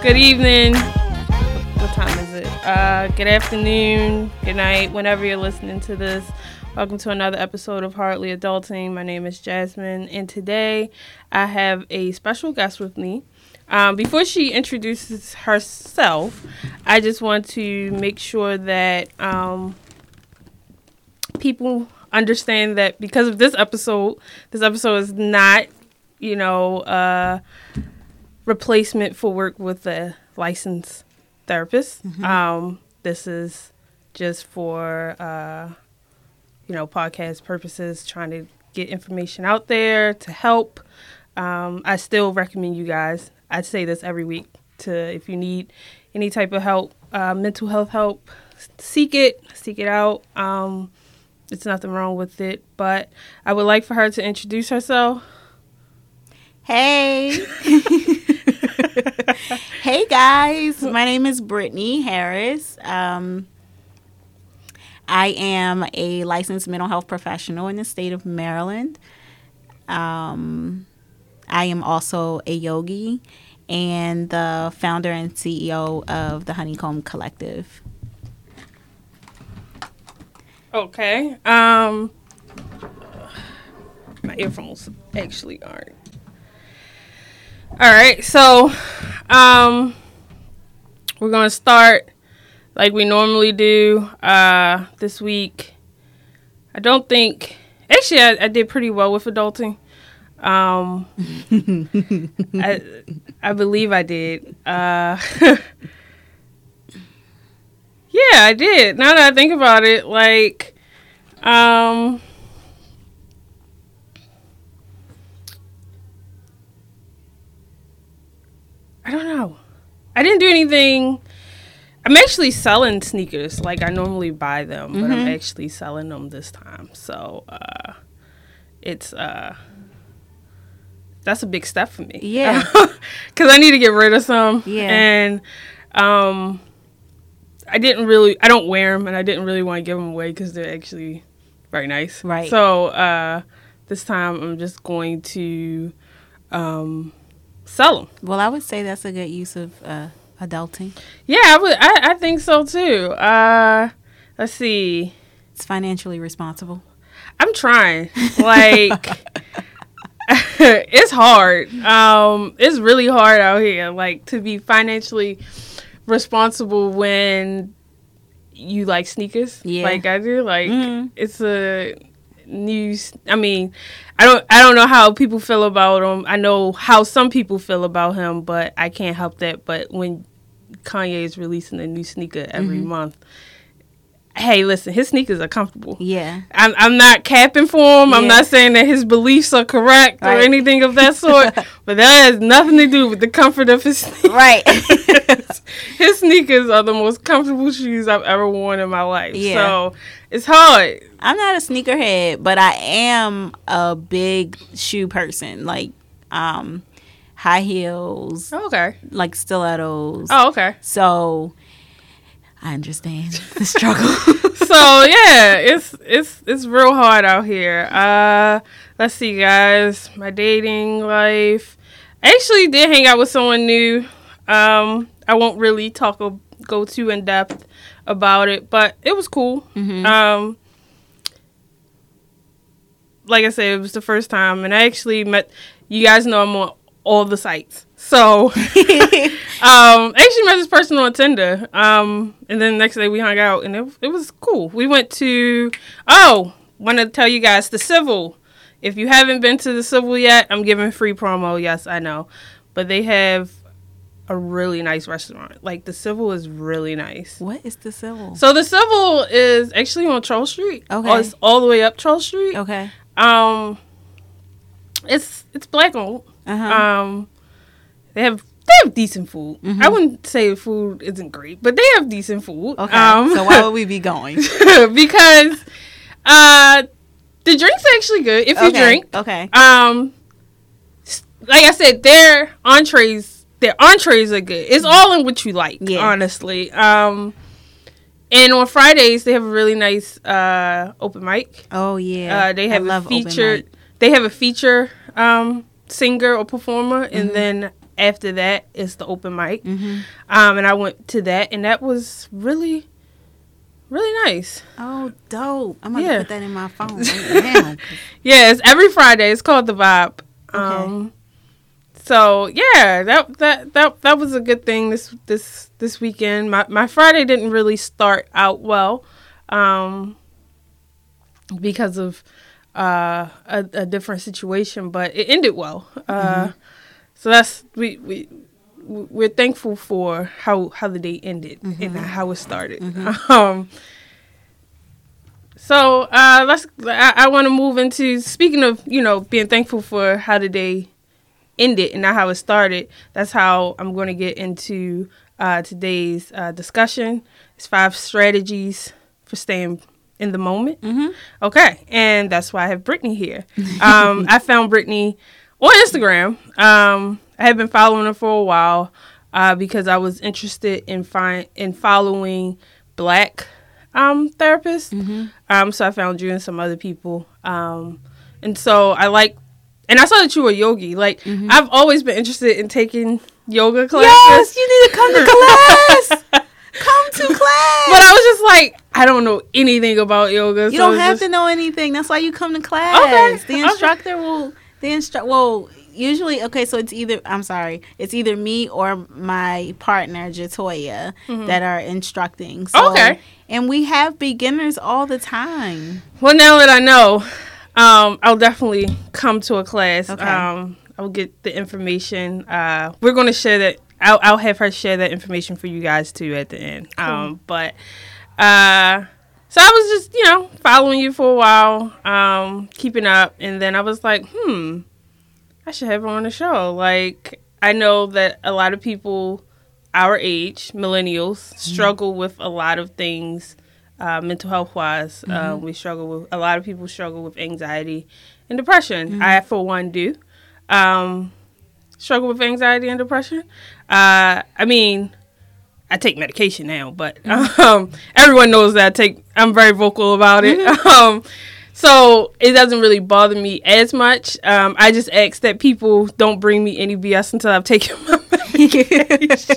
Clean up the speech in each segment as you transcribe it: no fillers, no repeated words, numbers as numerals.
Good evening. What time is it? Good afternoon, good night, whenever you're listening to this. Welcome to another episode of Hardly Adulting. My name is Jasmine, and today I have a special guest with me. Before she introduces herself, I just want to make sure that people understand that because of this episode is not, replacement for work with a licensed therapist. Mm-hmm. This is just for, podcast purposes, trying to get information out there to help. I still recommend you guys, I say this every week, if you need any type of help, mental health help, seek it out. It's nothing wrong with it, but I would like for her to introduce herself. Hey. Hey, guys. My name is Brittany Harris. I am a licensed mental health professional in the state of Maryland. I am also a yogi and the founder and CEO of the Honeycomb Collective. Okay. My earphones actually aren't. All right, so we're going to start like we normally do this week. I don't think... Actually, I did pretty well with adulting. I believe I did. Yeah, I did. Now that I think about it, like... I don't know. I didn't do anything. I'm actually selling sneakers. Like, I normally buy them, but I'm actually selling them this time. So, that's a big step for me. Yeah. Because I need to get rid of some. Yeah. And I don't wear them, and I didn't really want to give them away because they're actually very nice. Right. So, this time I'm just going to sell them. Well, I would say that's a good use of adulting. Yeah, I think so too. Let's see. It's financially responsible. I'm trying. Like, it's hard. It's really hard out here. Like, to be financially responsible when you like sneakers, like I do. Like, it's a news. I mean, I don't know how people feel about him. I know how some people feel about him, but I can't help that. But when Kanye is releasing a new sneaker every month, hey, listen, his sneakers are comfortable. Yeah, I'm not capping for him. Yeah. I'm not saying that his beliefs are correct or anything of that sort, but that has nothing to do with the comfort of his sneakers. Right. His sneakers are the most comfortable shoes I've ever worn in my life. Yeah. So it's hard. I'm not a sneakerhead, but I am a big shoe person, like high heels. Oh, okay. Like stilettos. Oh, okay. So I understand the struggle. So yeah, it's real hard out here. Let's see, guys. My dating life. I actually did hang out with someone new. I won't really go too in depth about it, but it was cool. Mm-hmm. Like I said, it was the first time, and I actually met, you guys know I'm on all the sites. So, I actually met this person on Tinder, and then the next day we hung out, and it was cool. We went to, want to tell you guys, The Civil. If you haven't been to The Civil yet, I'm giving free promo, yes, I know. But they have a really nice restaurant. Like, The Civil is really nice. What is The Civil? So, The Civil is actually on Troll Street. Okay. It's all the way up Troll Street. Okay. It's black-owned. Uh-huh. They have decent food. Mm-hmm. I wouldn't say food isn't great, but they have decent food. Okay. So, why would we be going? Because the drink's actually good, if you drink. Okay. Like I said, their entrees are good. It's all in what you like, honestly. And on Fridays they have a really nice open mic. Oh yeah. I love open mic. They have a feature singer or performer, and then After that is the open mic. Mm-hmm. And I went to that, and that was really, really nice. Oh, dope. I'm going to put that in my phone right now. Yeah, it's every Friday. It's called The Vibe. Okay. So, yeah, that was a good thing this weekend. My Friday didn't really start out well because of a different situation, but it ended well. Mm-hmm. So that's we're thankful for how the day ended mm-hmm. and how it started. Mm-hmm. So I want to move into, speaking of, being thankful for how the day ended and not how it started. That's how I'm going to get into today's discussion. It's 5 strategies for staying in the moment. Mm-hmm. Okay, and that's why I have Brittany here. I found Brittany on Instagram. I have been following her for a while because I was interested in following Black therapists. Mm-hmm. So I found you and some other people. And so I saw that you were a yogi. Mm-hmm. I've always been interested in taking yoga classes. Yes, you need to come to class. Come to class. But I was just like, I don't know anything about yoga. You don't have to know anything. That's why you come to class. Okay. The instructor will... usually, okay, so it's either me or my partner, Jatoya, mm-hmm. that are instructing. So, okay. And we have beginners all the time. Well, now that I know, I'll definitely come to a class. Okay. I'll get the information. We're going to share that. I'll have her share that information for you guys, too, at the end. Cool. So I was just, following you for a while, keeping up. And then I was like, I should have her on the show. I know that a lot of people our age, millennials, struggle with a lot of things mental health-wise. Mm-hmm. A lot of people struggle with anxiety and depression. Mm-hmm. I, for one, do struggle with anxiety and depression. I take medication now, but everyone knows that I'm very vocal about it. Mm-hmm. So it doesn't really bother me as much. I just ask that people don't bring me any BS until I've taken my medication.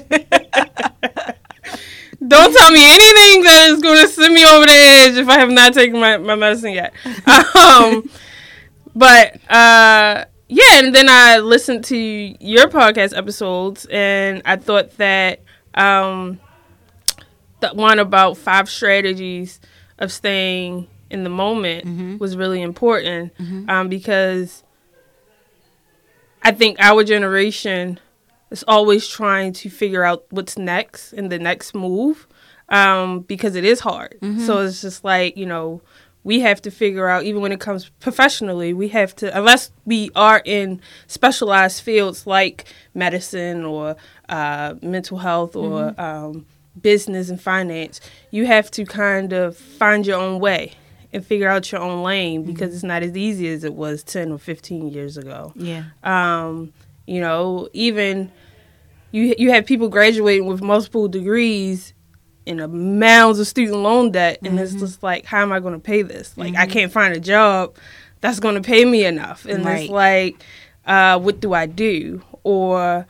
Don't tell me anything that is going to send me over the edge if I have not taken my medicine yet. Yeah, and then I listened to your podcast episodes, and I thought that the one about 5 strategies of staying in the moment mm-hmm. was really important because I think our generation is always trying to figure out what's next and the next move because it is hard. Mm-hmm. So it's just like, we have to figure out, even when it comes professionally, we have to, unless we are in specialized fields like medicine or mental health or business and finance, you have to kind of find your own way and figure out your own lane because it's not as easy as it was 10 or 15 years ago. Yeah. Even you have people graduating with multiple degrees in a mounds of student loan debt, and it's just like, how am I going to pay this? I can't find a job that's going to pay me enough. And it's like, what do I do? Or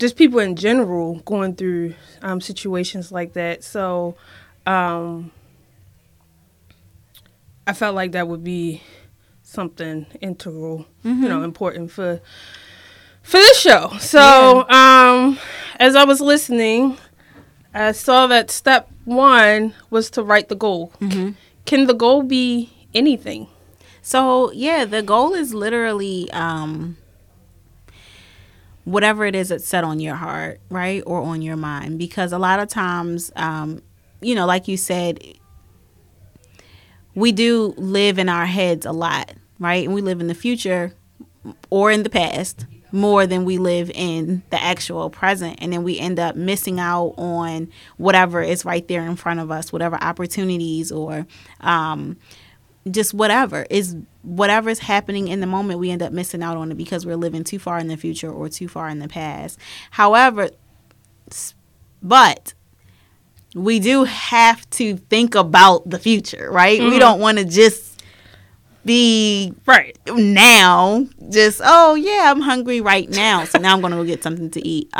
just people in general going through situations like that. So I felt like that would be something integral, important for this show. So as I was listening, I saw that step 1 was to write the goal. Mm-hmm. Can the goal be anything? So, yeah, the goal is literally whatever it is that's set on your heart, right, or on your mind. Because a lot of times, like you said, we do live in our heads a lot, right? And we live in the future or in the past more than we live in the actual present. And then we end up missing out on whatever is right there in front of us, whatever opportunities or just whatever's happening in the moment. We end up missing out on it because we're living too far in the future or too far in the past. However, but we do have to think about the future, right? Mm-hmm. We don't want to just be right now just, oh yeah, I'm hungry right now, so now I'm gonna go get something to eat.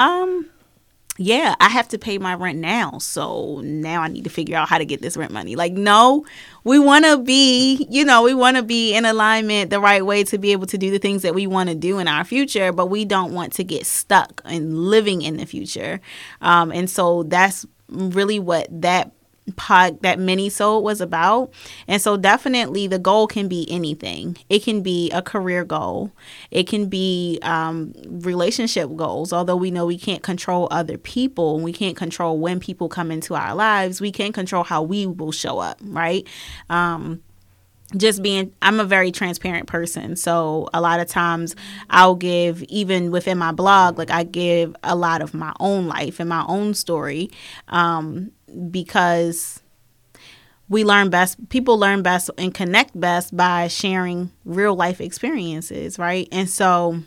Yeah, I have to pay my rent now, so now I need to figure out how to get this rent money. Like, no, we want to be, you know, we want to be in alignment the right way to be able to do the things that we want to do in our future, but we don't want to get stuck in living in the future. And so that's really what that pod, that mini-sode was about. And so definitely the goal can be anything. It can be a career goal. It can be relationship goals. Although we know we can't control other people and we can't control when people come into our lives, we can control how we will show up, right? Just being, I'm a very transparent person. So a lot of times I'll give, even within my blog, like I give a lot of my own life and my own story, because we learn best, people learn best and connect best by sharing real life experiences, right? And so,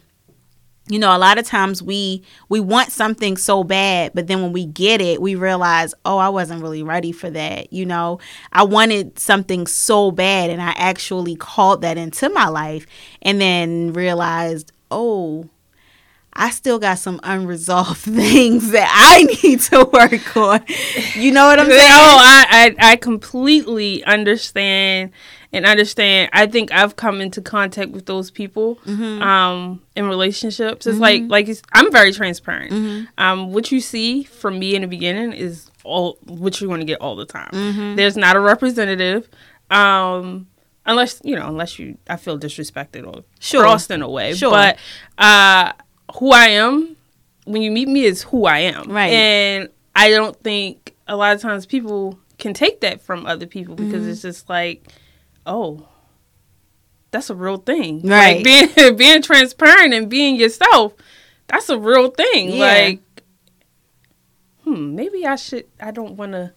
you know, a lot of times we want something so bad, but then when we get it, we realize, oh, I wasn't really ready for that. You know, I wanted something so bad and I actually called that into my life and then realized, oh, I still got some unresolved things that I need to work on. You know what I'm saying? Oh, I completely understand and understand. I think I've come into contact with those people in relationships. It's like I'm very transparent. What you see from me in the beginning is all what you're going to get all the time. There's not a representative. Unless I feel disrespected or crossed in a way. But, who I am, when you meet me, is who I am. Right. And I don't think a lot of times people can take that from other people because it's just like, oh, that's a real thing. Right. Like being transparent and being yourself, that's a real thing. Yeah. Like, maybe I don't want to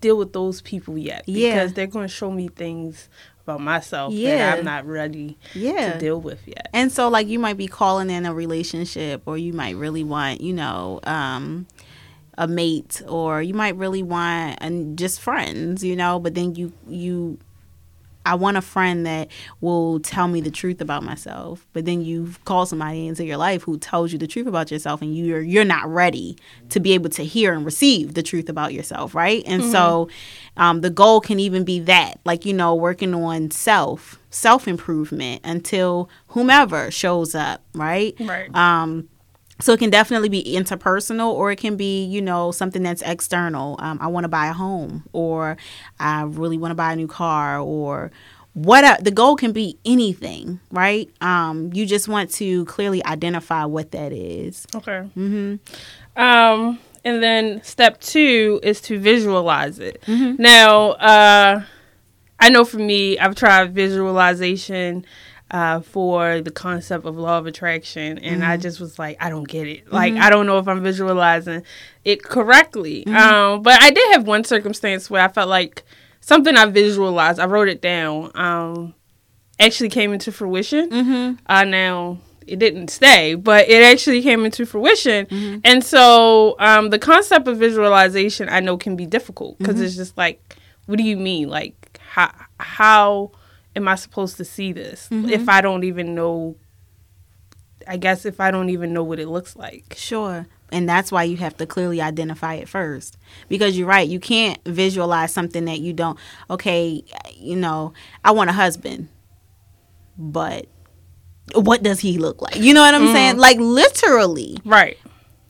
deal with those people yet because they're going to show me things about myself that I'm not ready to deal with yet. And so, like, you might be calling in a relationship, or you might really want, you know, a mate, or you might really want just friends, you know, but then I want a friend that will tell me the truth about myself. But then you call somebody into your life who tells you the truth about yourself, and you're not ready to be able to hear and receive the truth about yourself, right? And so the goal can even be that, like, you know, working on self-improvement until whomever shows up, right? Right. So it can definitely be interpersonal, or it can be, you know, something that's external. I want to buy a home, or I really want to buy a new car, or the goal can be anything, right? You just want to clearly identify what that is. Okay. And then step 2 is to visualize it. Now, I know for me, I've tried visualization for the concept of law of attraction, and I just was like, I don't get it. Like, I don't know if I'm visualizing it correctly. But I did have one circumstance where I felt like something I visualized, I wrote it down, actually came into fruition. Now, it didn't stay, but it actually came into fruition. And so the concept of visualization, I know, can be difficult because it's just like, what do you mean? Like, how am I supposed to see this if I don't even know, I guess, if I don't even know what it looks like? Sure. And that's why you have to clearly identify it first, because you're right. You can't visualize something that you don't. Okay, you know, I want a husband, but what does he look like? You know what I'm saying? Like, literally. Right.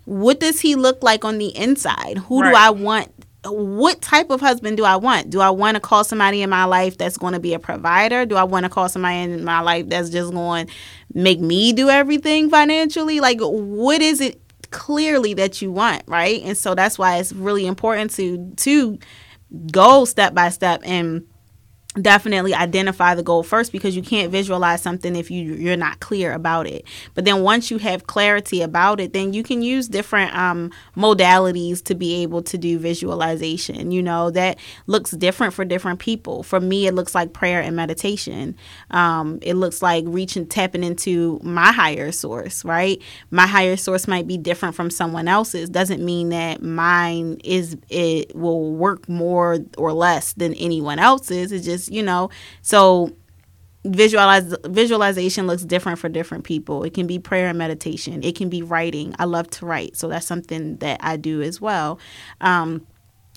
What does he look like on the inside? Who do I want? What type of husband do I want? Do I want to call somebody in my life that's going to be a provider? Do I want to call somebody in my life that's just going to make me do everything financially? Like, what is it clearly that you want, right? And so that's why it's really important to go step by step and definitely identify the goal first, because you can't visualize something if you're not clear about it. But then once you have clarity about it, then you can use different modalities to be able to do visualization. You know, that looks different for different people. For me, it looks like prayer and meditation. It looks like tapping into my higher source, right? My higher source might be different from someone else's. Doesn't mean that mine will work more or less than anyone else's. It's just because, you know, so visualization looks different for different people. It can be prayer and meditation. It can be writing. I love to write. So that's something that I do as well.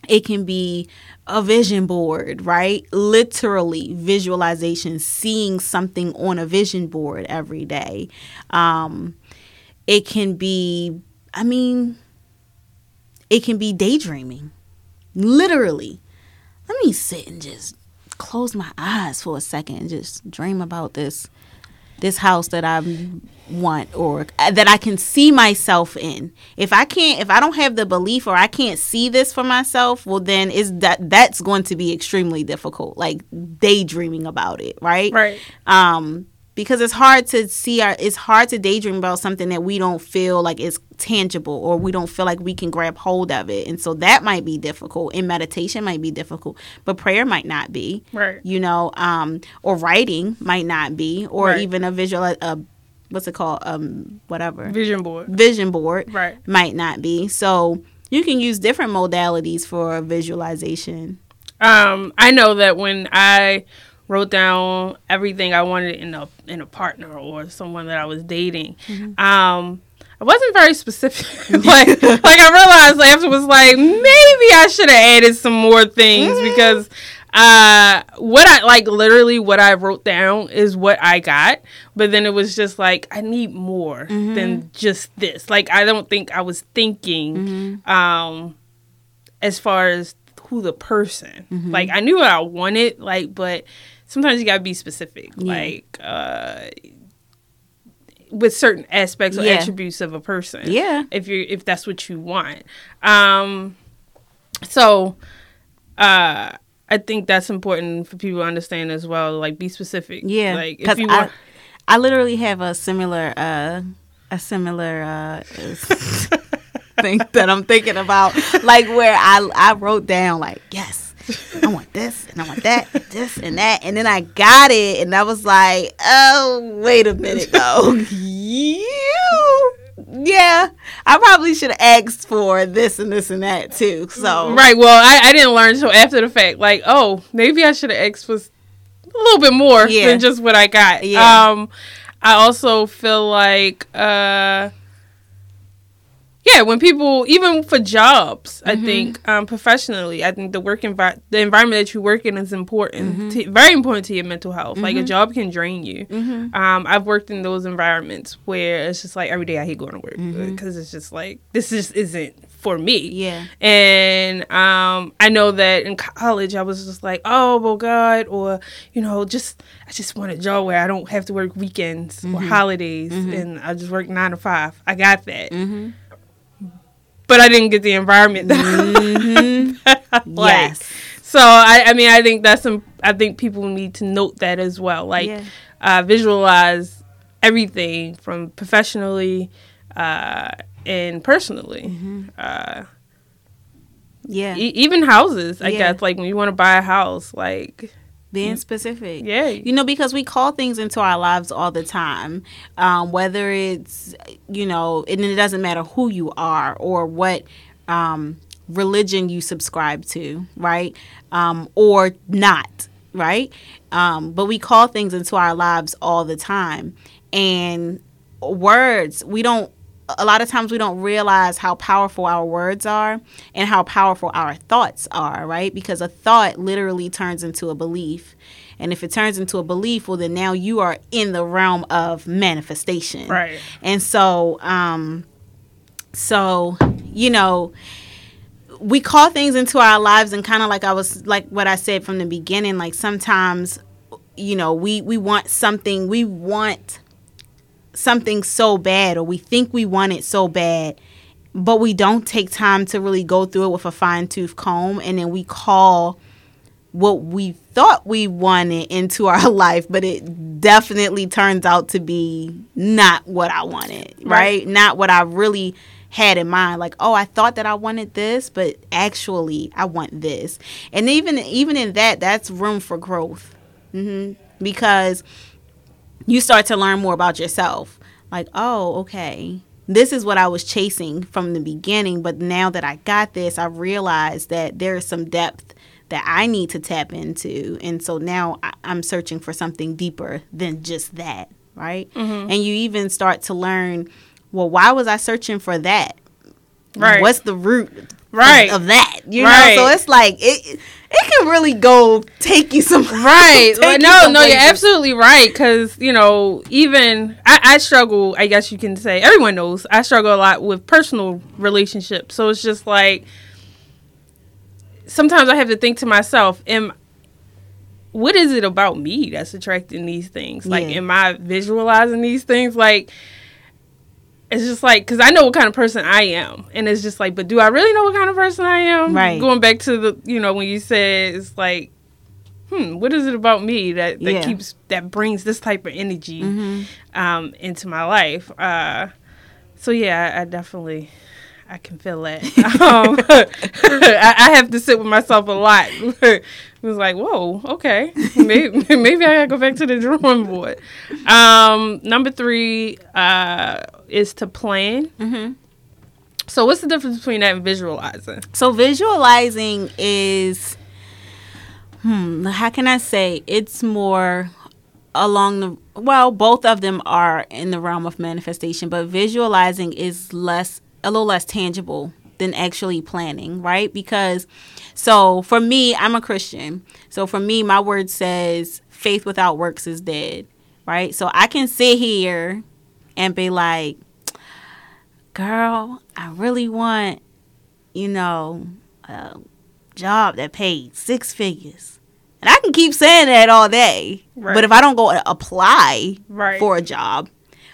It can be a vision board, right? Literally visualization, seeing something on a vision board every day. It can be, I mean, it can be daydreaming. Literally. Let me sit and just close my eyes for a second and just dream about this house that I want or that I can see myself in. If I don't have the belief or I can't see this for myself, well, then that's going to be extremely difficult, like daydreaming about it, right? Right. Because it's hard to see it's hard to daydream about something that we don't feel like is tangible or we don't feel like we can grab hold of it. And so that might be difficult, and meditation might be difficult, but prayer might not be, right? You know, or writing might not be, or right. even a visual, what's it called? Whatever. Vision board. Right. Might not be. So you can use different modalities for visualization. I know that when I wrote down everything I wanted in a partner or someone that I was dating. Mm-hmm. I wasn't very specific. like I realized afterwards, like, maybe I should have added some more things mm-hmm. because what I wrote down is what I got. But then it was just like, I need more mm-hmm. than just this. Like, I don't think I was thinking mm-hmm. As far as who the person. Mm-hmm. Like, I knew what I wanted, like, but sometimes you gotta be specific, yeah. like with certain aspects or yeah. attributes of a person. Yeah, if that's what you want. So I think that's important for people to understand as well. Like, be specific. Yeah, like if you want. I literally have a similar thing that I'm thinking about, like, where I wrote down, like, yes, I want this and I want that, this and that, and then I got it and I was like, oh, wait a minute though. Yeah, I probably should have asked for this and this and that too. So right, well, I didn't learn until after the fact, like, oh, maybe I should have asked for a little bit more yeah. than just what I got. Yeah. I also feel like yeah, when people, even for jobs, mm-hmm. I think professionally, I think the environment that you work in is important, mm-hmm. Very important to your mental health. Mm-hmm. Like, a job can drain you. Mm-hmm. I've worked in those environments where it's just like, every day I hate going to work because mm-hmm. it's just like, this just isn't for me. Yeah. And I know that in college I was just like, oh, well, God, or, you know, I just want a job where I don't have to work weekends mm-hmm. or holidays, mm-hmm. and I just work 9 to 5. I got that. Mm-hmm. But I didn't get the environment that mm-hmm. I like. Yes. So, I mean, I think I think people need to note that as well. Like, yeah. Visualize everything from professionally and personally. Mm-hmm. Yeah. Even houses, I guess. Like, when you want to buy a house, like, being specific. Yeah. You know, because we call things into our lives all the time, whether it's, you know, and it doesn't matter who you are or what religion you subscribe to, right? Or not, right? But we call things into our lives all the time. And words, a lot of times we don't realize how powerful our words are and how powerful our thoughts are, right? Because a thought literally turns into a belief. And if it turns into a belief, well, then now you are in the realm of manifestation. Right. And so, you know, we call things into our lives, and kind of like what I said from the beginning, like, sometimes, you know, we want something, something so bad, or we think we want it so bad, but we don't take time to really go through it with a fine-tooth comb, and then we call what we thought we wanted into our life, but it definitely turns out to be not what I wanted, right? Not what I really had in mind. Like, oh, I thought that I wanted this, but actually I want this. And even in that, that's room for growth, mm-hmm. because you start to learn more about yourself. Like, oh, okay, this is what I was chasing from the beginning, but now that I got this, I realized that there is some depth that I need to tap into. And so now I'm searching for something deeper than just that, right? Mm-hmm. And you even start to learn, well, why was I searching for that? Right. What's the root of that? You know, so it's like it can really go take you some you're absolutely right, because you know, even I struggle, I guess you can say, everyone knows I struggle a lot with personal relationships. So it's just like sometimes I have to think to myself, what is it about me that's attracting these things? Like, am I visualizing these things? Like, it's just like, because I know what kind of person I am. And it's just like, but do I really know what kind of person I am? Right. Going back to the, you know, when you said, it's like, what is it about me that keeps, that brings this type of energy into my life? I definitely, I can feel that. I have to sit with myself a lot. It was like, whoa, okay. Maybe I gotta go back to the drawing board. Number 3, is to plan. Mm-hmm. So what's the difference between that and visualizing? So visualizing is, how can I say? It's more along the, well, both of them are in the realm of manifestation, but visualizing is a little less tangible than actually planning, right? Because, so for me, I'm a Christian. So for me, my word says faith without works is dead, right? So I can sit here and be like, girl, I really want, you know, a job that paid 6 figures. And I can keep saying that all day. Right. But if I don't go apply for a job,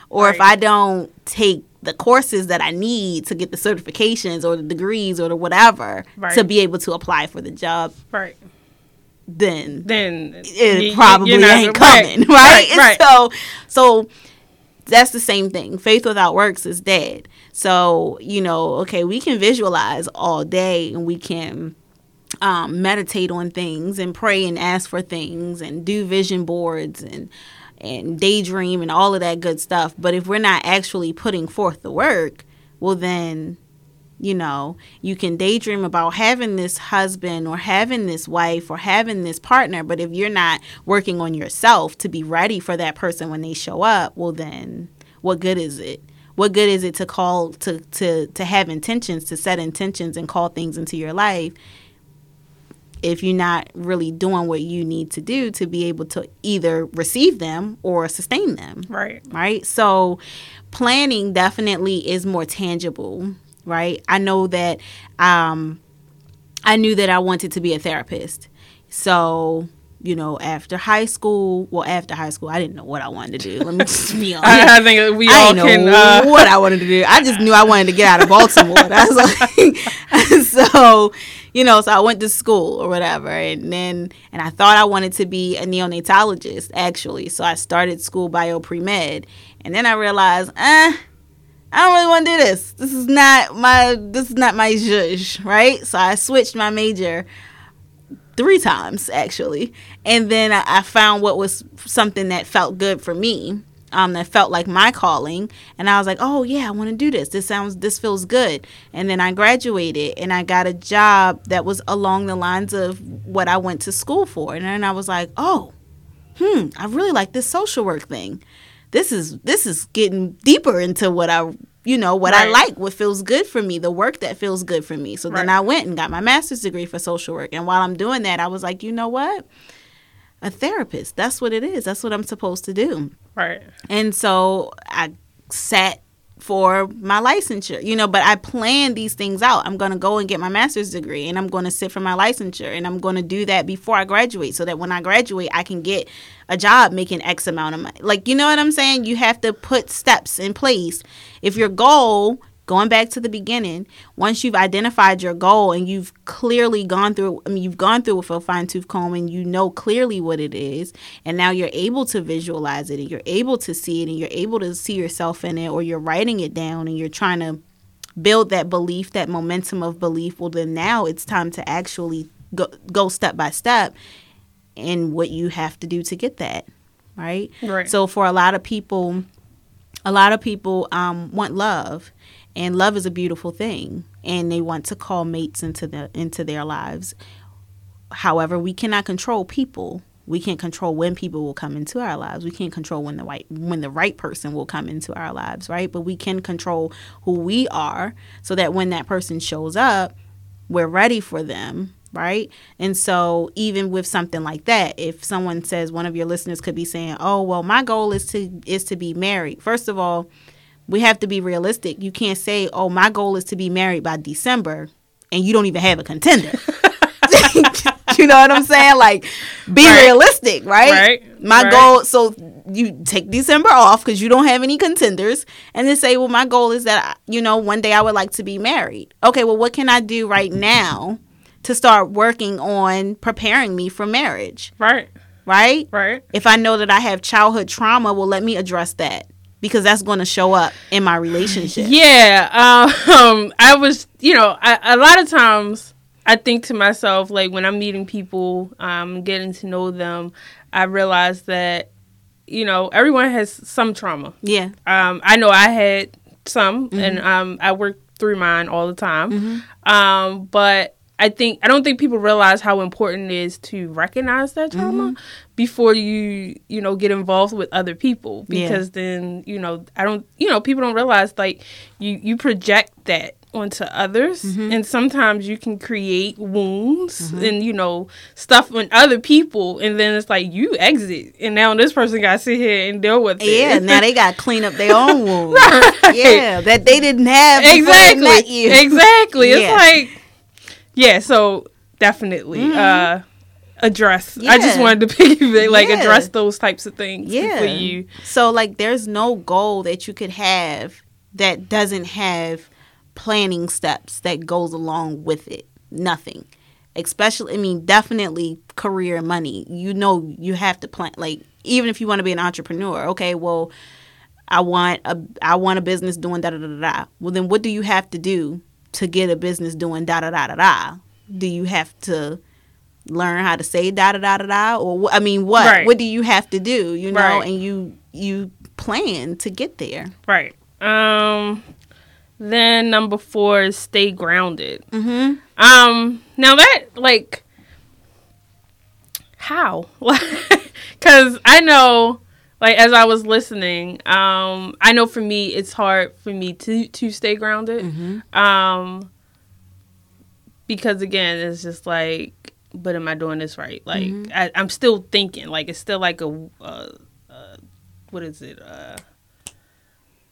or if I don't take the courses that I need to get the certifications or the degrees or the whatever to be able to apply for the job, then it probably ain't coming, right? So that's the same thing. Faith without works is dead. So, you know, okay, we can visualize all day and we can meditate on things and pray and ask for things and do vision boards and daydream and all of that good stuff. But if we're not actually putting forth the work, well, then, you know, you can daydream about having this husband or having this wife or having this partner. But if you're not working on yourself to be ready for that person when they show up, well, then what good is it? What good is it to call, to have intentions, to set intentions and call things into your life if you're not really doing what you need to do to be able to either receive them or sustain them? Right. So planning definitely is more tangible. Right. I know that I knew that I wanted to be a therapist. So, you know, after high school, I didn't know what I wanted to do. Let me just be honest. I think we all can. What I wanted to do. I just knew I wanted to get out of Baltimore. I was like, so, you know, so I went to school or whatever. And I thought I wanted to be a neonatologist, actually. So I started school bio pre-med. And then I realized, I don't really want to do this. This is not my zhuzh, right? So I switched my major 3 times, actually. And then I found what was something that felt good for me, that felt like my calling. And I was like, oh, yeah, I want to do this. This feels good. And then I graduated and I got a job that was along the lines of what I went to school for. And then I was like, oh, I really like this social work thing. This is getting deeper into what I like, what feels good for me, the work that feels good for me. So then I went and got my master's degree for social work. And while I'm doing that, I was like, you know what? A therapist. That's what it is. That's what I'm supposed to do. Right. And so I sat for my licensure, you know, but I planned these things out. I'm going to go and get my master's degree and I'm going to sit for my licensure and I'm going to do that before I graduate so that when I graduate, I can get a job making X amount of money. Like, you know what I'm saying? You have to put steps in place. If your goal, going back to the beginning, once you've identified your goal and you've clearly gone through with a fine-tooth comb and you know clearly what it is, and now you're able to visualize it and you're able to see it and you're able to see yourself in it, or you're writing it down and you're trying to build that belief, that momentum of belief, well, then now it's time to actually go step by step in what you have to do to get that, right? Right. So for a lot of people want love. And love is a beautiful thing. And they want to call mates into their lives. However, we cannot control people. We can't control when people will come into our lives. We can't control when the right person will come into our lives, right? But we can control who we are so that when that person shows up, we're ready for them, right? And so even with something like that, if someone says, one of your listeners could be saying, oh, well, my goal is to be married. First of all, we have to be realistic. You can't say, oh, my goal is to be married by December, and you don't even have a contender. You know what I'm saying? Like, be realistic, right? My goal, so you take December off because you don't have any contenders, and then say, well, my goal is that, you know, one day I would like to be married. Okay, well, what can I do right now to start working on preparing me for marriage? Right. If I know that I have childhood trauma, well, let me address that, because that's going to show up in my relationship. Yeah. I was, you know, a lot of times, I think to myself, like, when I'm meeting people, getting to know them, I realize that, you know, everyone has some trauma. Yeah. I know I had some, mm-hmm. and I work through mine all the time. Mm-hmm. But I don't think people realize how important it is to recognize that trauma mm-hmm. before you know, get involved with other people. Because then, you know, people don't realize, like, you project that onto others, mm-hmm. and sometimes you can create wounds mm-hmm. and, you know, stuff on other people, and then it's like you exit, and now this person got to sit here and deal with it. Yeah, now they got to clean up their own wounds. Right. Yeah, that they didn't have exactly. before they met you. Exactly. Yeah. It's like, yeah, so definitely mm-hmm. Address. Yeah. I just wanted to piggyback, like, address those types of things for you. So, like, there's no goal that you could have that doesn't have planning steps that goes along with it. Nothing. Especially, I mean, definitely career and money. You know, you have to plan. Like, even if you want to be an entrepreneur, okay, well, I want a business doing da da da da. Well, then what do you have to do to get a business doing da da da da da? Do you have to learn how to say da da da da da? Or I mean, what? Right. What do you have to do? You know, and you plan to get there. Right. Then number 4 is stay grounded. Mm-hmm. Now that, like, how? Because I know, like, as I was listening, I know for me it's hard for me to stay grounded. Mm-hmm. Because, again, it's just like, but am I doing this right? Like, mm-hmm. I'm still thinking. Like, it's still like a, what is it?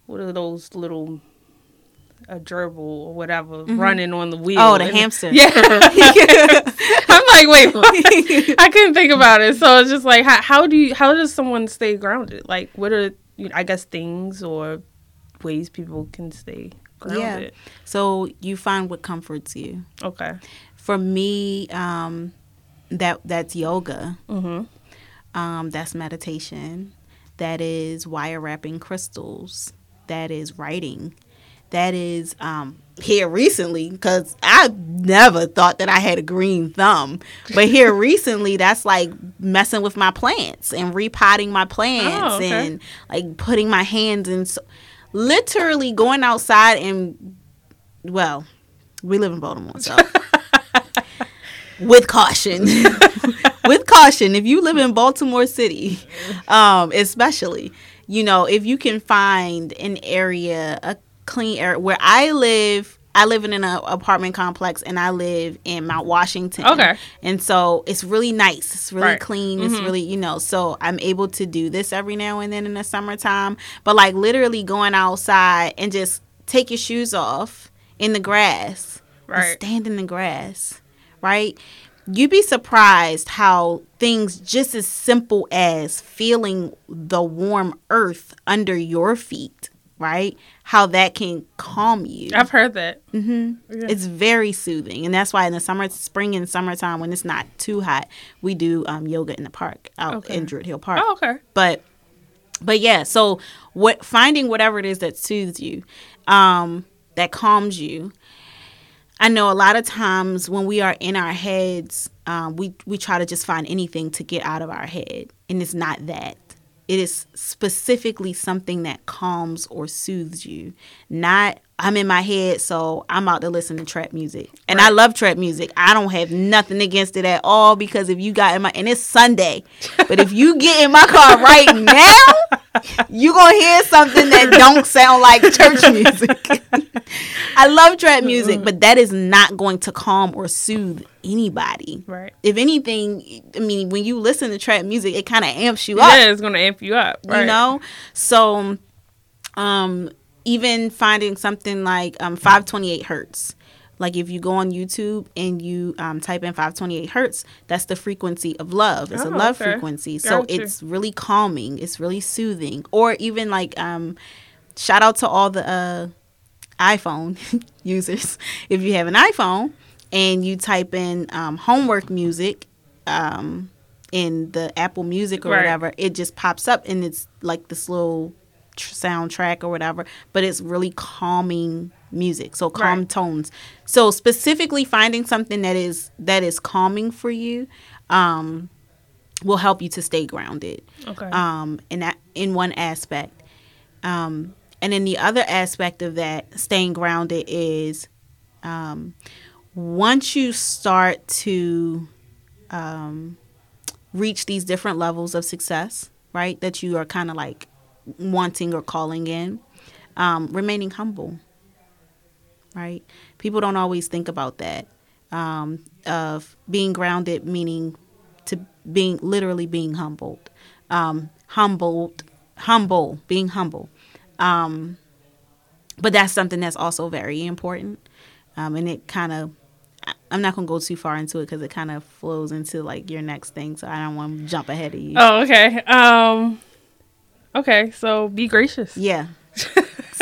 What are those little... a gerbil or whatever mm-hmm. running on the wheel. Oh, the hamster. Yeah. I'm like, wait, what? I couldn't think about it. So it's just like, how does someone stay grounded? Like, what are, you know, I guess, things or ways people can stay grounded? Yeah. So you find what comforts you. Okay. For me, that's yoga. Mm-hmm. That's meditation. That is wire wrapping crystals. That is writing. That is here recently, because I never thought that I had a green thumb. But here recently, that's like messing with my plants and repotting my plants and, like, putting my hands in. So, literally going outside and, well, we live in Baltimore, so with caution. With caution, if you live in Baltimore City, especially, you know, if you can find an area, a clean air. Where I live in an apartment complex, and I live in Mount Washington. Okay. And so it's really nice. It's really clean. Mm-hmm. It's really, you know, so I'm able to do this every now and then in the summertime. But, like, literally going outside and just take your shoes off in the grass. Right. Stand in the grass. Right. You'd be surprised how things just as simple as feeling the warm earth under your feet. Right? How that can calm you. I've heard that. Mm-hmm. Yeah. It's very soothing. And that's why in the summer, spring and summertime, when it's not too hot, we do yoga in the park, out in Druid Hill Park. Oh, okay. But yeah, so finding whatever it is that soothes you, that calms you. I know a lot of times when we are in our heads, we try to just find anything to get out of our head. And it's not that. It is specifically something that calms or soothes you, not I'm in my head, so I'm out to listen to trap music. And right. I love trap music. I don't have nothing against it at all, because if you got in my... And it's Sunday. But if you get in my car right now, you're going to hear something that don't sound like church music. I love trap music, but that is not going to calm or soothe anybody. Right. If anything, I mean, when you listen to trap music, it kind of amps you up. Yeah, it's going to amp you up. Right. You know? So, even finding something like 528 hertz. Like if you go on YouTube and you type in 528 hertz, that's the frequency of love. It's a love frequency. So it's really calming. It's really soothing. Or even like shout out to all the iPhone users. If you have an iPhone and you type in homework music in the Apple Music or whatever, it just pops up and it's like this little soundtrack or whatever, but it's really calming music, so calm tones. So specifically finding something that is calming for you will help you to stay grounded. Okay. In one aspect, and then the other aspect of that staying grounded is once you start to reach these different levels of success, right, that you are kind of like wanting or calling in, remaining humble, right? People don't always think about that, of being grounded, meaning to being literally being humbled, being humble. But that's something that's also very important. And it kind of, I'm not going to go too far into it because it kind of flows into like your next thing. So I don't want to jump ahead of you. Oh, okay. Okay, so be gracious. Yeah.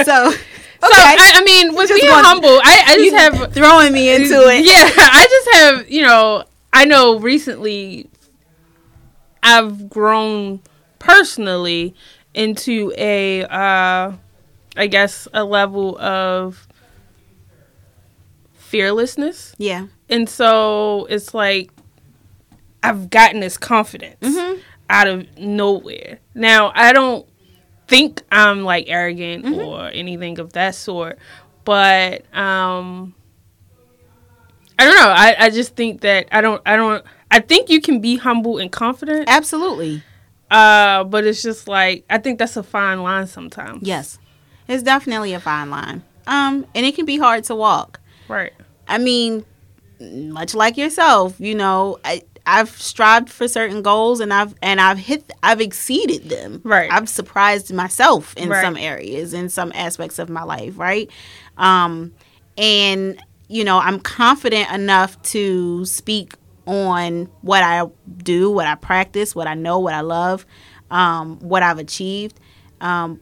I mean, with being humble, I just have... Throwing me into it. Yeah, I just have, I know recently I've grown personally into a, I guess, a level of fearlessness. Yeah. And so it's like I've gotten this confidence. Mm-hmm. Out of nowhere. Now, I don't think I'm like arrogant or anything of that sort, but I don't know. I just think that I think you can be humble and confident. Absolutely. But it's just like, I think that's a fine line sometimes. Yes. It's definitely a fine line. And it can be hard to walk. Right. I mean, much like yourself, I've strived for certain goals and I've exceeded them. Right. I've surprised myself in some areas, in some aspects of my life. Right. And, I'm confident enough to speak on what I do, what I practice, what I know, what I love, what I've achieved, and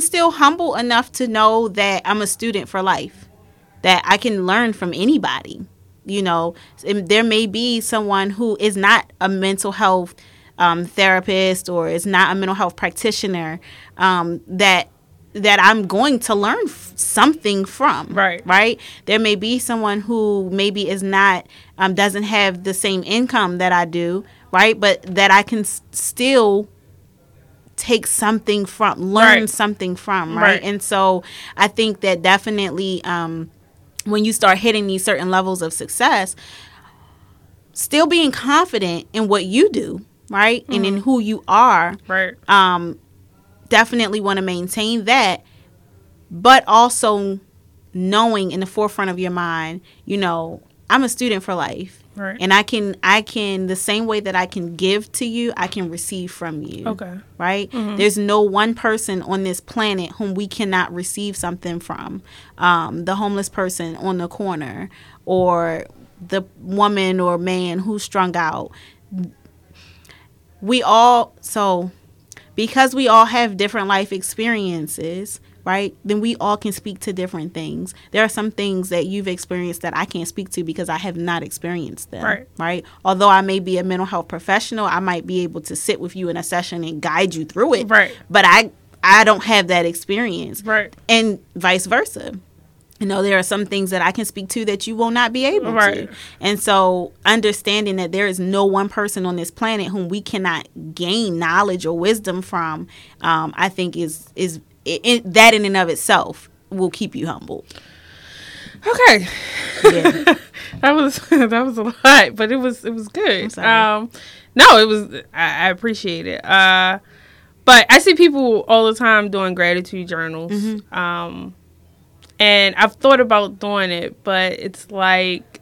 still humble enough to know that I'm a student for life, that I can learn from anybody. There may be someone who is not a mental health therapist or is not a mental health practitioner that I'm going to learn something from. Right. Right. There may be someone who maybe is not doesn't have the same income that I do. Right. But that I can still take something from, learn something from. Right? And so I think that definitely when you start hitting these certain levels of success, still being confident in what you do, right? Mm-hmm. And in who you are, right? Definitely want to maintain that, but also knowing in the forefront of your mind, I'm a student for life. Right. And I can the same way that I can give to you, I can receive from you. Okay. Right. Mm-hmm. There's no one person on this planet whom we cannot receive something from. The homeless person on the corner or the woman or man who's strung out. Because we all have different life experiences, right? Then we all can speak to different things. There are some things that you've experienced that I can't speak to because I have not experienced them, right? Although I may be a mental health professional, I might be able to sit with you in a session and guide you through it, right? But I don't have that experience, right? And vice versa. There are some things that I can speak to that you will not be able to. And so understanding that there is no one person on this planet whom we cannot gain knowledge or wisdom from, I think is that in and of itself will keep you humble. Okay. Yeah. that was a lot, but it was good. No, it was, I appreciate it. But I see people all the time doing gratitude journals. Mm-hmm. And I've thought about doing it, but it's like,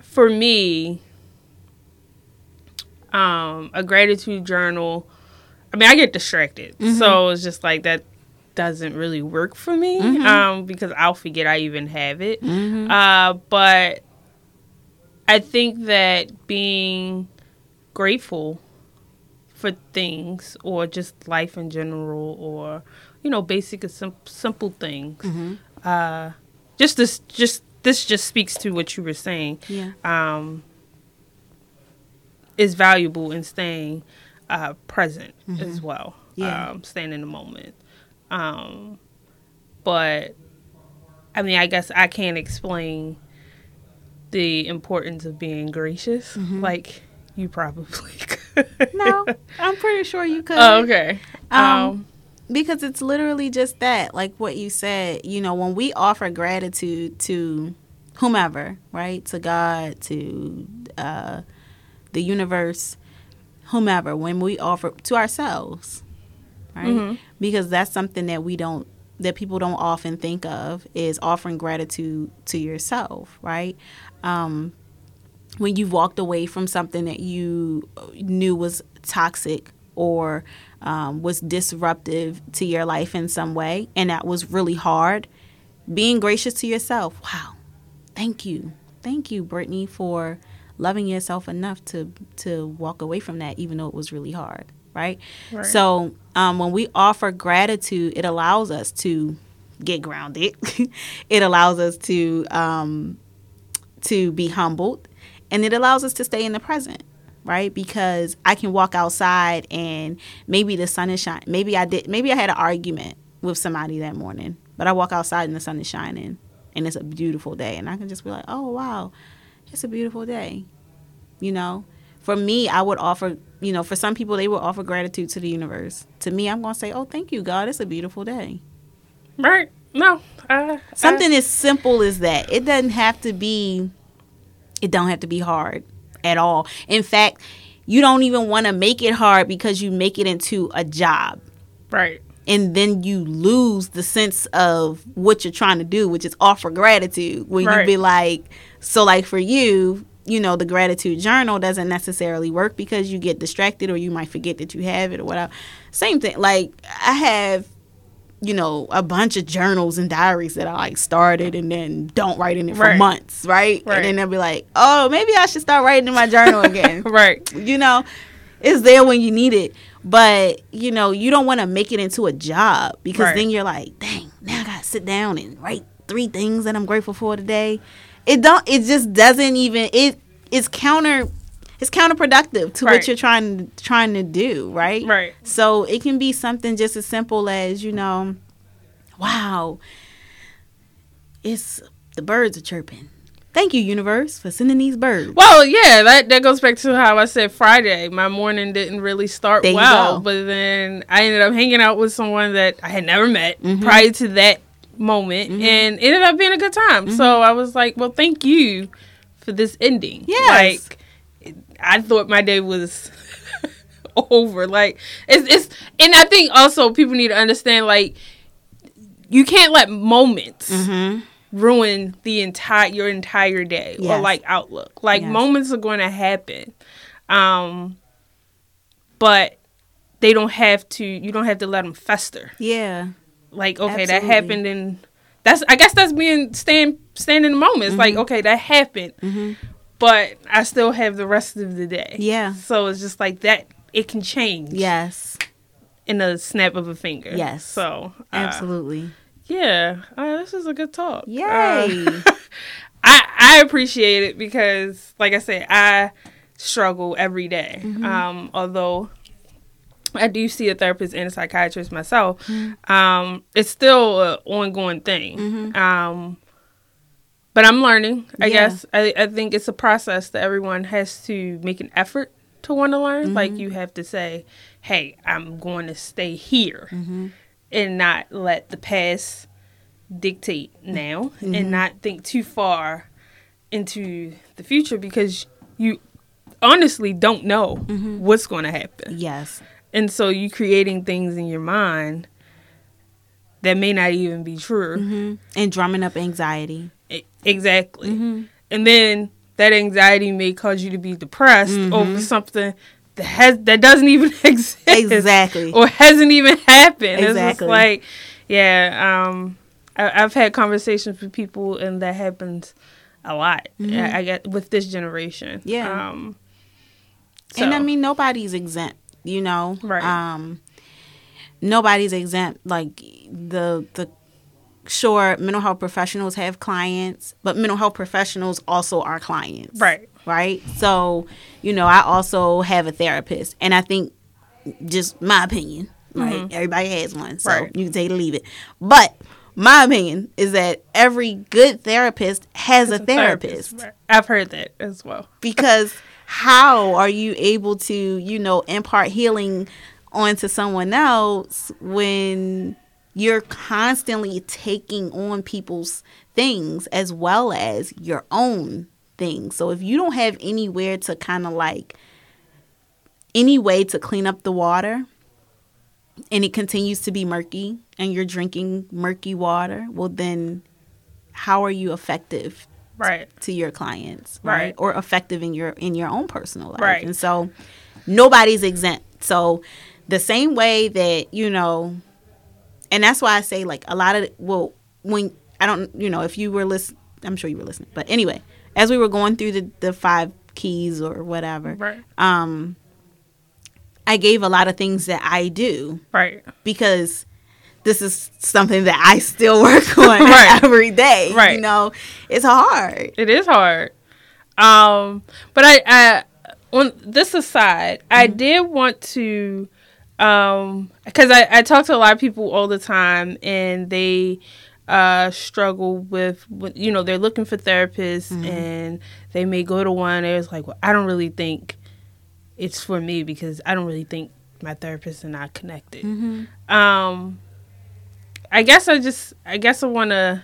for me, a gratitude journal, I mean, I get distracted. Mm-hmm. So it's just like that doesn't really work for me, mm-hmm. Because I'll forget I even have it. Mm-hmm. But I think that being grateful for things, or just life in general, or, you know, basic and simple things, mm-hmm. This just speaks to what you were saying. Yeah. Is valuable in staying present, mm-hmm. as well. Yeah. Staying in the moment. But I mean, I guess I can't explain the importance of being gracious. Mm-hmm. Like, you probably could. No, I'm pretty sure you could. Oh, okay. Because it's literally just that, like what you said, you know, when we offer gratitude to whomever, right, to God, to the universe, whomever, when we offer to ourselves, right, mm-hmm. because that's something that people don't often think of, is offering gratitude to yourself, right? When you've walked away from something that you knew was toxic or was disruptive to your life in some way, and that was really hard, being gracious to yourself. Wow, thank you, Brittany, for loving yourself enough to walk away from that, even though it was really hard, right? So when we offer gratitude, it allows us to get grounded. It allows us to be humbled, and it allows us to stay in the present. Right? Because I can walk outside and maybe the sun is shining. Maybe I had an argument with somebody that morning, but I walk outside and the sun is shining and it's a beautiful day. And I can just be like, oh, wow, it's a beautiful day. You know, for me, I would offer, you know, for some people, they would offer gratitude to the universe. To me, I'm going to say, oh, thank you, God. It's a beautiful day. Right. No. Something as simple as that. It don't have to be hard at all. In fact, you don't even want to make it hard, because you make it into a job. Right. And then you lose the sense of what you're trying to do, which is offer gratitude. When right. you be like, so like for you, you know, the gratitude journal doesn't necessarily work because you get distracted, or you might forget that you have it or whatever. Same thing. Like, I have, you know, a bunch of journals and diaries that I like started and then don't write in it for right. months, right? And then they'll be like, oh, maybe I should start writing in my journal again. Right. You know, it's there when you need it. But, you know, you don't want to make it into a job, because right. then you're like, dang, now I got to sit down and write 3 things that I'm grateful for today. It's counterproductive to right. what you're trying to do, right? Right. So it can be something just as simple as, you know, wow, it's the birds are chirping. Thank you, universe, for sending these birds. Well, yeah, that goes back to how I said Friday. My morning didn't really start well, but then I ended up hanging out with someone that I had never met mm-hmm. prior to that moment, mm-hmm. and it ended up being a good time. Mm-hmm. So I was like, well, thank you for this ending. Yes. Like, I thought my day was over. Like, it's, and I think also people need to understand, like, you can't let moments mm-hmm. ruin your entire day yes. or like outlook. Like yes. moments are going to happen, but they don't have to. You don't have to let them fester. Yeah. Like, okay, absolutely. That happened, and I guess that's being stand in the moment. It's mm-hmm. like, okay, that happened. Mm-hmm. But I still have the rest of the day. Yeah. So it's just like that. It can change. Yes. In a snap of a finger. Yes. So. Absolutely. Yeah. This is a good talk. Yay. I appreciate it, because, like I said, I struggle every day. Mm-hmm. Although I do see a therapist and a psychiatrist myself, mm-hmm. It's still an ongoing thing. Mm-hmm. But I'm learning, I yeah. guess. I think it's a process that everyone has to make an effort to want to learn. Mm-hmm. Like, you have to say, hey, I'm going to stay here. Mm-hmm. and not let the past dictate now, mm-hmm. and not think too far into the future, because you honestly don't know mm-hmm. what's going to happen. Yes. And so you creating things in your mind that may not even be true. Mm-hmm. And drumming up anxiety. Exactly. Mm-hmm. And then that anxiety may cause you to be depressed mm-hmm. over something that doesn't even exist. Exactly. Or hasn't even happened. Exactly. It's just like, yeah, I've had conversations with people, and that happens a lot, mm-hmm. I get, with this generation. Yeah. So. And, I mean, nobody's exempt, you know. Right. Nobody's exempt. Like, sure, mental health professionals have clients, but mental health professionals also are clients. Right. Right? So, you know, I also have a therapist, and I think, just my opinion, right? Mm-hmm. Everybody has one, so right. you can take it or leave it. But my opinion is that every good therapist has a therapist. Right. I've heard that as well. Because how are you able to, you know, impart healing onto someone else when you're constantly taking on people's things as well as your own things? So if you don't have anywhere to kind of like any way to clean up the water, and it continues to be murky, and you're drinking murky water, well, then how are you effective right. to your clients? Right? Right. Or effective in your own personal life. Right. And so nobody's exempt. So the same way that, you know, and that's why I say, like, a lot of, well, when, I don't, you know, if you were listening, I'm sure you were listening. But anyway, as we were going through the 5 keys or whatever, right. I gave a lot of things that I do. Right. Because this is something that I still work on right. every day. Right. You know, it's hard. It is hard. But on this aside, mm-hmm. I did want to, because I talk to a lot of people all the time, and they struggle with, you know, they're looking for therapists, mm-hmm. and they may go to one, and it's like, well, I don't really think it's for me, because I don't really think my therapist and I connected. Mm-hmm. I guess I want to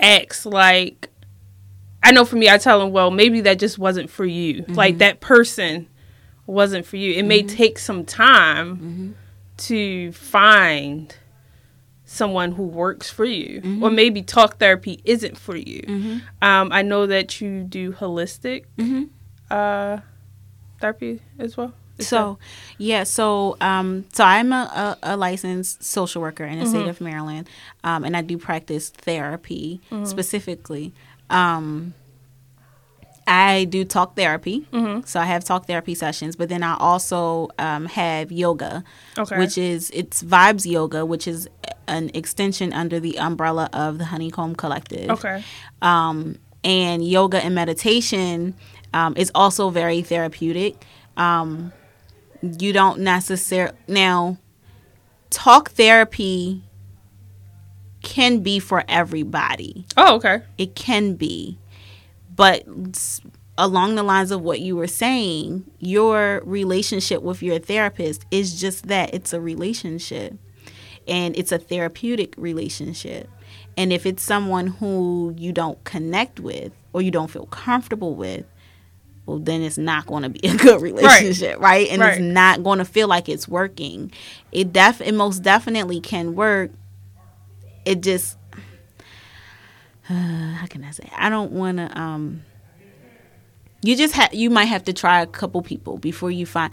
ask, like, I know for me, I tell them, well, maybe that just wasn't for you. Mm-hmm. Like, that person wasn't for you. It mm-hmm. may take some time mm-hmm. to find someone who works for you, mm-hmm. or maybe talk therapy isn't for you. Mm-hmm. I know that you do holistic mm-hmm. Therapy as well. So I'm a licensed social worker in the mm-hmm. state of Maryland, and I do practice therapy mm-hmm. specifically. I do talk therapy, mm-hmm. so I have talk therapy sessions, but then I also have yoga, okay. which is, it's Vibes Yoga, which is an extension under the umbrella of the Honeycomb Collective. Okay. And yoga and meditation is also very therapeutic. You don't necessarily... Now, talk therapy can be for everybody. Oh, okay. It can be. But along the lines of what you were saying, your relationship with your therapist is just that. It's a relationship. And it's a therapeutic relationship. And if it's someone who you don't connect with or you don't feel comfortable with, well, then it's not going to be a good relationship, right? And it's not going to feel like it's working. It most definitely can work. It just... how can I say? I don't want to. You might have to try a couple people before you find.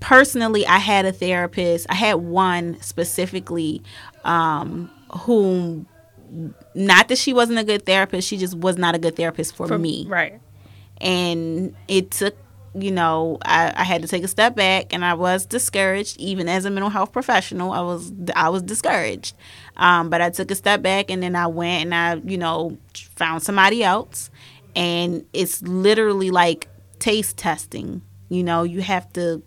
Personally, I had a therapist. I had one specifically, who, not that she wasn't a good therapist, she just was not a good therapist for me. Right. And it took, you know, I had to take a step back, and I was discouraged. Even as a mental health professional, I was discouraged. But I took a step back, and then I went and I, you know, found somebody else. And it's literally like taste testing. You know, you have to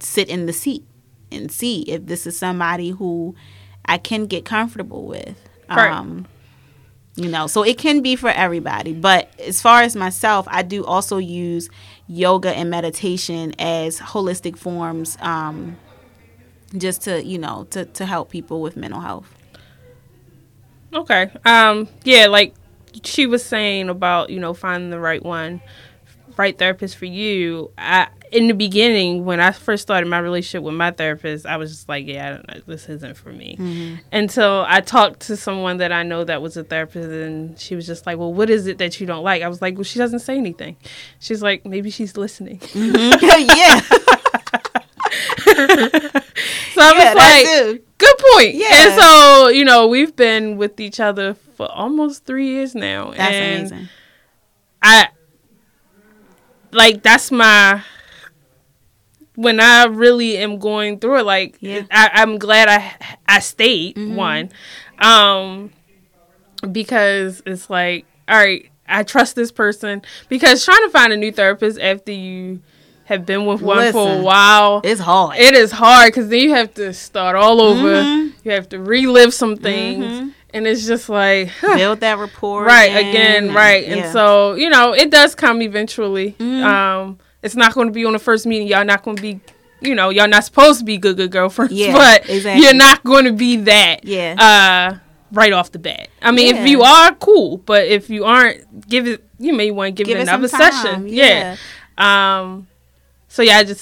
sit in the seat and see if this is somebody who I can get comfortable with. Right. You know, so it can be for everybody. But as far as myself, I do also use yoga and meditation as holistic forms just to, you know, to help people with mental health. Okay. Yeah, like she was saying about, you know, finding the right one, right therapist for you. In the beginning, when I first started my relationship with my therapist, I was just like, yeah, I don't know, this isn't for me. Mm-hmm. Until I talked to someone that I know that was a therapist, and she was just like, well, what is it that you don't like? I was like, well, she doesn't say anything. She's like, maybe she's listening. Mm-hmm. Yeah. So I was like, good point. Yeah. And so, you know, we've been with each other for almost 3 years now. That's amazing. When I really am going through it, like, yeah. I'm glad I stayed, mm-hmm. one, because it's like, all right, I trust this person. Because trying to find a new therapist after you have been with one for a while, it's hard. It is hard, because then you have to start all over. Mm-hmm. You have to relive some things. Mm-hmm. And it's just like... huh. Build that rapport. Right, again, right. And yeah. So, you know, it does come eventually. Mm-hmm. It's not going to be on the first meeting. Y'all not going to be, you know, y'all not supposed to be good girlfriends. Yeah, but exactly. You're not going to be that right off the bat. I mean, if you are, cool. But if you aren't, you may want to give it another session. Yeah. So, yeah,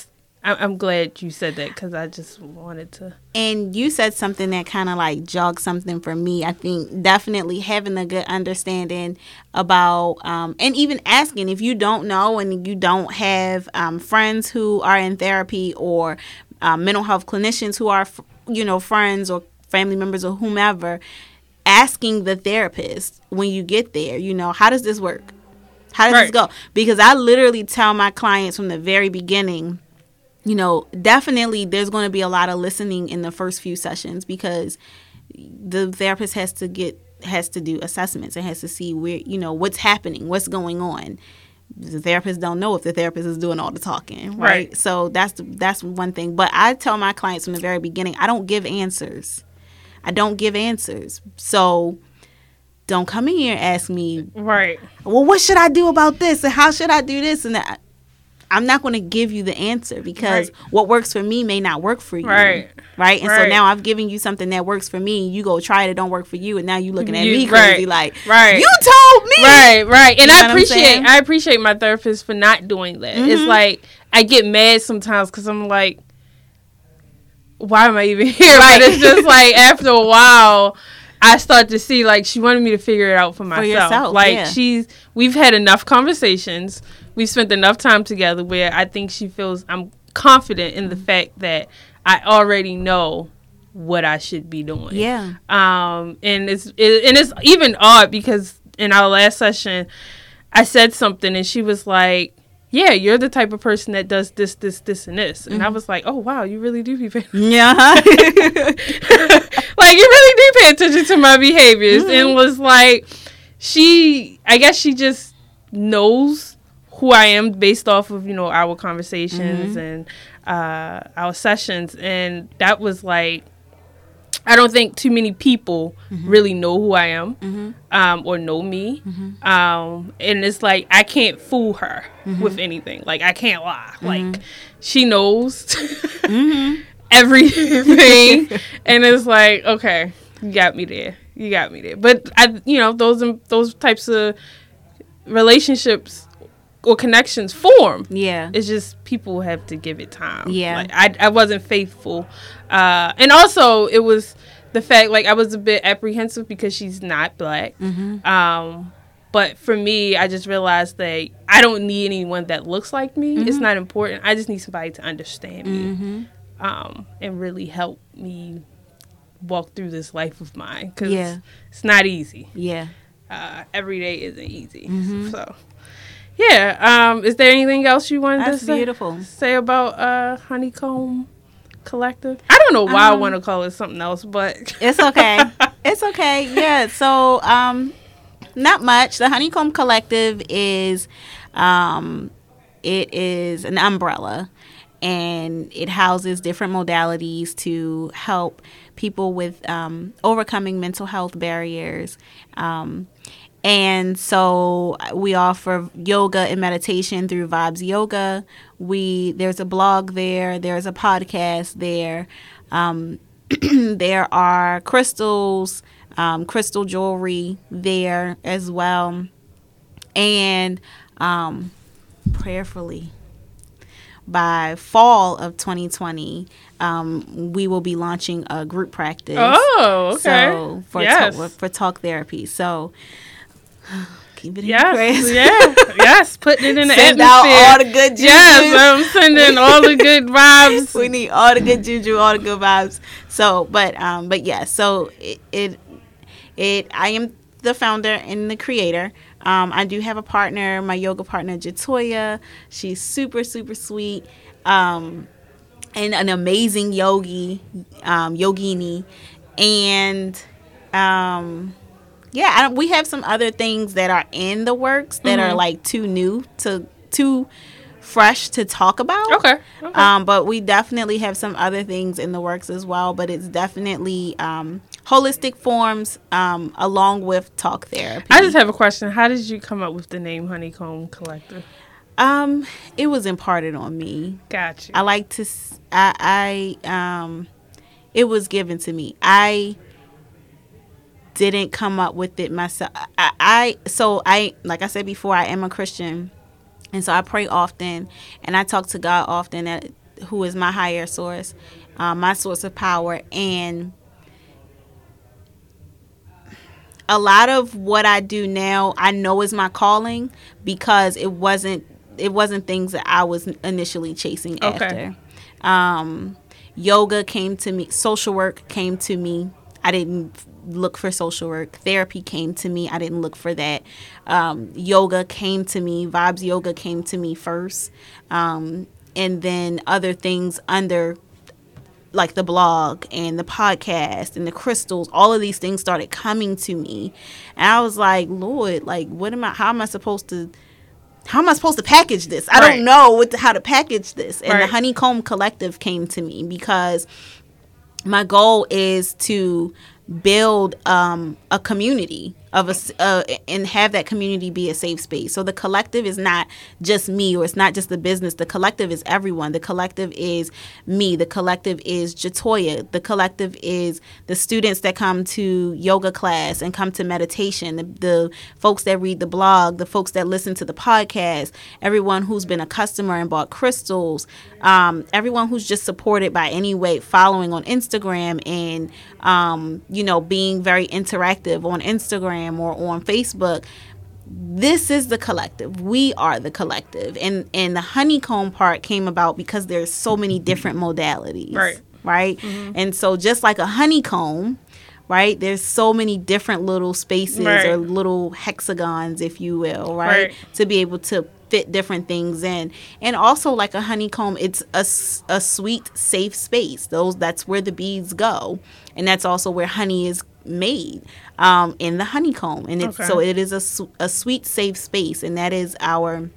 I'm glad you said that, because I just wanted to. And you said something that kind of like jogged something for me. I think definitely having a good understanding about and even asking if you don't know and you don't have friends who are in therapy or mental health clinicians who are, you know, friends or family members or whomever, asking the therapist when you get there, you know, how does this work? How does this go? Because I literally tell my clients from the very beginning, you know, definitely there's going to be a lot of listening in the first few sessions, because the therapist has to do assessments and has to see where, you know, what's happening, what's going on. The therapist don't know if the therapist is doing all the talking. Right. So that's one thing. But I tell my clients from the very beginning, I don't give answers. So don't come in here and ask me, right, well, what should I do about this? And how should I do this? And that, I'm not going to give you the answer, because what works for me may not work for you. Right. And so now I've given you something that works for me. You go try it. It don't work for you. And now you looking at me crazy like, you told me. Right. And you know I appreciate my therapist for not doing that. Mm-hmm. It's like, I get mad sometimes, because I'm like, why am I even here? Right. But it's just like, after a while, I start to see, like, she wanted me to figure it out for myself. For yourself, like, we've had enough conversations. We've spent enough time together where I think she feels I'm confident in the fact that I already know what I should be doing. Yeah. And it's even odd, because in our last session, I said something and she was like, yeah, you're the type of person that does this, this, this, and this. And I was like, oh, wow, you really do be paying attention. Yeah. Like, you really do pay attention to my behaviors. Mm-hmm. And was like, I guess she just knows who I am based off of, you know, our conversations and our sessions. And that was like, I don't think too many people really know who I am or know me. Mm-hmm. And it's like, I can't fool her with anything. Like, I can't lie. Mm-hmm. Like, she knows everything. And it's like, okay, you got me there. But, you know, those types of relationships or connections form. Yeah. It's just people have to give it time. Yeah. Like, I wasn't faithful. And also, it was the fact, like, I was a bit apprehensive because she's not black. Mm-hmm. But for me, I just realized that I don't need anyone that looks like me. Mm-hmm. It's not important. I just need somebody to understand me and really help me walk through this life of mine. Because it's not easy. Yeah. Every day isn't easy. Mm-hmm. So... yeah. Is there anything else you wanted to say about Honeycomb Collective? I don't know why I want to call it something else, but it's okay. Yeah. So, not much. The Honeycomb Collective is, it is an umbrella, and it houses different modalities to help people with overcoming mental health barriers. And so we offer yoga and meditation through Vibes Yoga. There's a blog there. There's a podcast there. There are crystals, crystal jewelry there as well. And prayerfully, by fall of 2020, we will be launching a group practice. Oh, okay. So for talk therapy. So keep it in prayer. Yeah. Yes. Putting it in the atmosphere. Send out all the good juju. Yes, I'm sending all the good vibes. We need all the good juju, all the good vibes. So, but yeah. So I am the founder and the creator. I do have a partner, my yoga partner, Jatoya. She's super, super sweet, and an amazing yogini. And, we have some other things that are in the works that are like too fresh to talk about. Okay. But we definitely have some other things in the works as well. But it's definitely holistic forms along with talk therapy. I just have a question. How did you come up with the name Honeycomb Collective? It was imparted on me. Gotcha. I like to. It was given to me. I didn't come up with it myself. I like I said before, I am a Christian. And so I pray often, and I talk to God often, who is my higher source, my source of power. And a lot of what I do now, I know is my calling, because it wasn't things that I was initially chasing after. Yoga came to me. Social work came to me. I didn't look for social work. Therapy came to me. I didn't look for that. Yoga came to me. Vibes Yoga came to me first. And then other things under, like the blog and the podcast and the crystals, all of these things started coming to me. And I was like, Lord, like, how am I supposed to package this? I don't know how to package this. And the Honeycomb Collective came to me because my goal is to build a community of and have that community be a safe space. So the collective is not just me, or it's not just the business. The collective is everyone. The collective is me. The collective is Jatoya. The collective is the students that come to yoga class and come to meditation, the folks that read the blog, the folks that listen to the podcast, everyone who's been a customer and bought crystals, everyone who's just supported by any way, following on Instagram and being very interactive on Instagram or on Facebook. This is the collective. We are the collective. And the honeycomb part came about because there's so many different modalities. Right? Mm-hmm. And so just like a honeycomb, right, there's so many different little spaces or little hexagons, if you will, right? To be able to fit different things in. And also like a honeycomb, it's a sweet, safe space. That's where the bees go. And that's also where honey is made in the honeycomb, and so it is a sweet, safe space, and that is our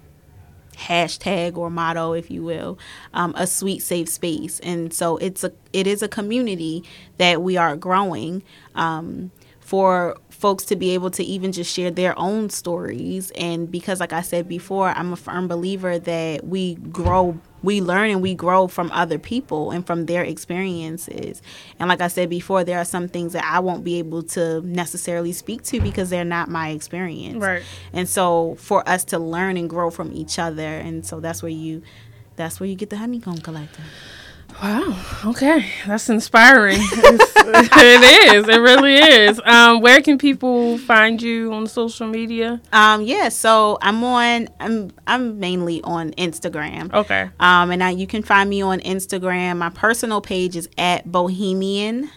hashtag or motto, if you will, a sweet, safe space. And so it is a community that we are growing for folks to be able to even just share their own stories. And because, like I said before, I'm a firm believer that we grow, we learn, and we grow from other people and from their experiences. And like I said before, there are some things that I won't be able to necessarily speak to because they're not my experience. Right. And so for us to learn and grow from each other. And so that's where you get the Honeycomb Collective. Wow. Okay. That's inspiring. It is. It really is. Where can people find you on social media? So I'm mainly on Instagram. Okay. And you can find me on Instagram. My personal page is at bohemian.bee.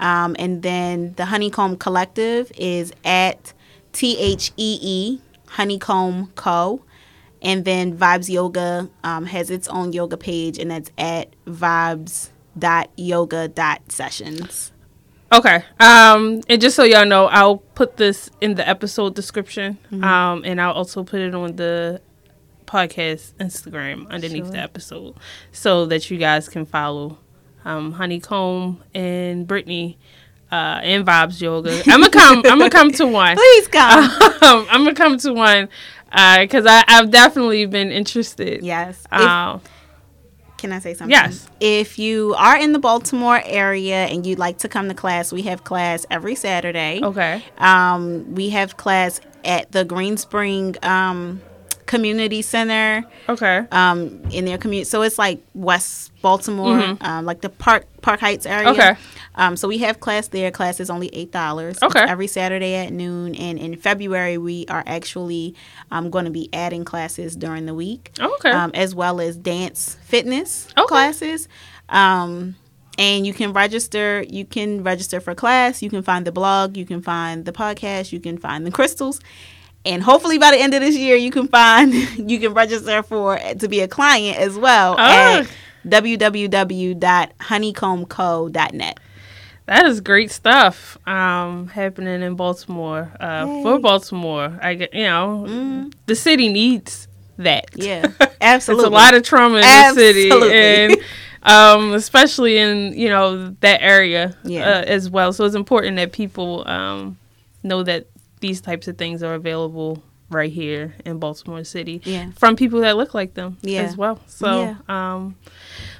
And then the Honeycomb Collective is at THEE Honeycomb Co. And then Vibes Yoga has its own yoga page, and that's at vibes.yoga.sessions. Okay. And just so y'all know, I'll put this in the episode description, and I'll also put it on the podcast Instagram underneath the episode so that you guys can follow Honeycomb and Brittany and Vibes Yoga. I'm gonna come to one. Please come. I'm gonna come to one because I've definitely been interested. Yes. Can I say something? Yes. If you are in the Baltimore area and you'd like to come to class, we have class every Saturday. Okay. We have class at the Green Spring Community Center. Okay. In their community. So it's like West Baltimore, mm-hmm. Like the Park Heights area. Okay. So we have class there. Class is only $8. Okay. It's every Saturday at noon. And in February, we are actually going to be adding classes during the week. Okay. As well as dance fitness classes. And you can register. You can register for class. You can find the blog. You can find the podcast. You can find the crystals. And hopefully by the end of this year, you can register to be a client as well at www.honeycombco.net. That is great stuff happening in Baltimore. For Baltimore, the city needs that. Yeah, absolutely. It's a lot of trauma in the city, and especially in that area as well. So it's important that people know that these types of things are available right here in Baltimore City from people that look like them as well. So,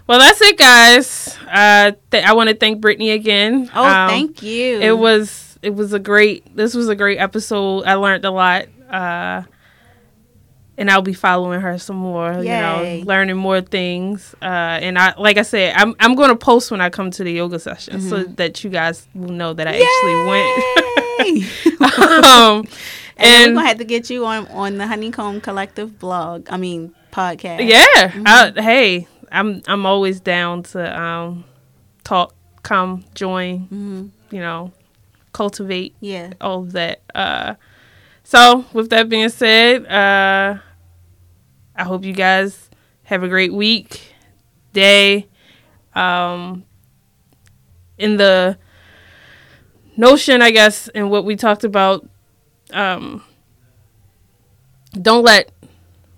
well, that's it, guys. I want to thank Brittany again. Oh, thank you. This was a great episode. I learned a lot. And I'll be following her some more, learning more things. And like I said, I'm going to post when I come to the yoga session so that you guys will know that I actually went. And we're going to have to get you on the Honeycomb Collective podcast. Yeah. Mm-hmm. I'm always down to talk, come, join, cultivate. Yeah. All of that. So, with that being said, I hope you guys have a great week, day. In the notion, I guess, and what we talked about, don't let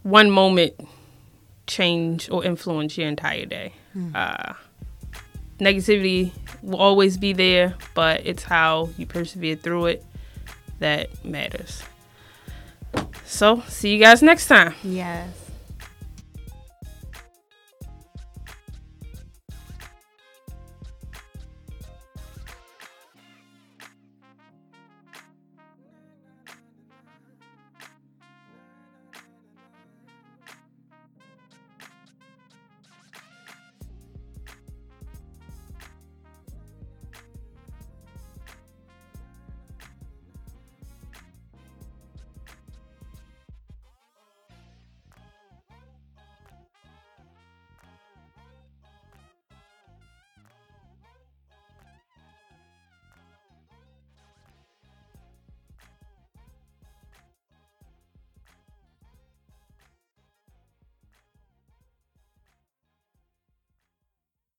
one moment change or influence your entire day. Negativity will always be there, but it's how you persevere through it that matters. So, see you guys next time. Yes.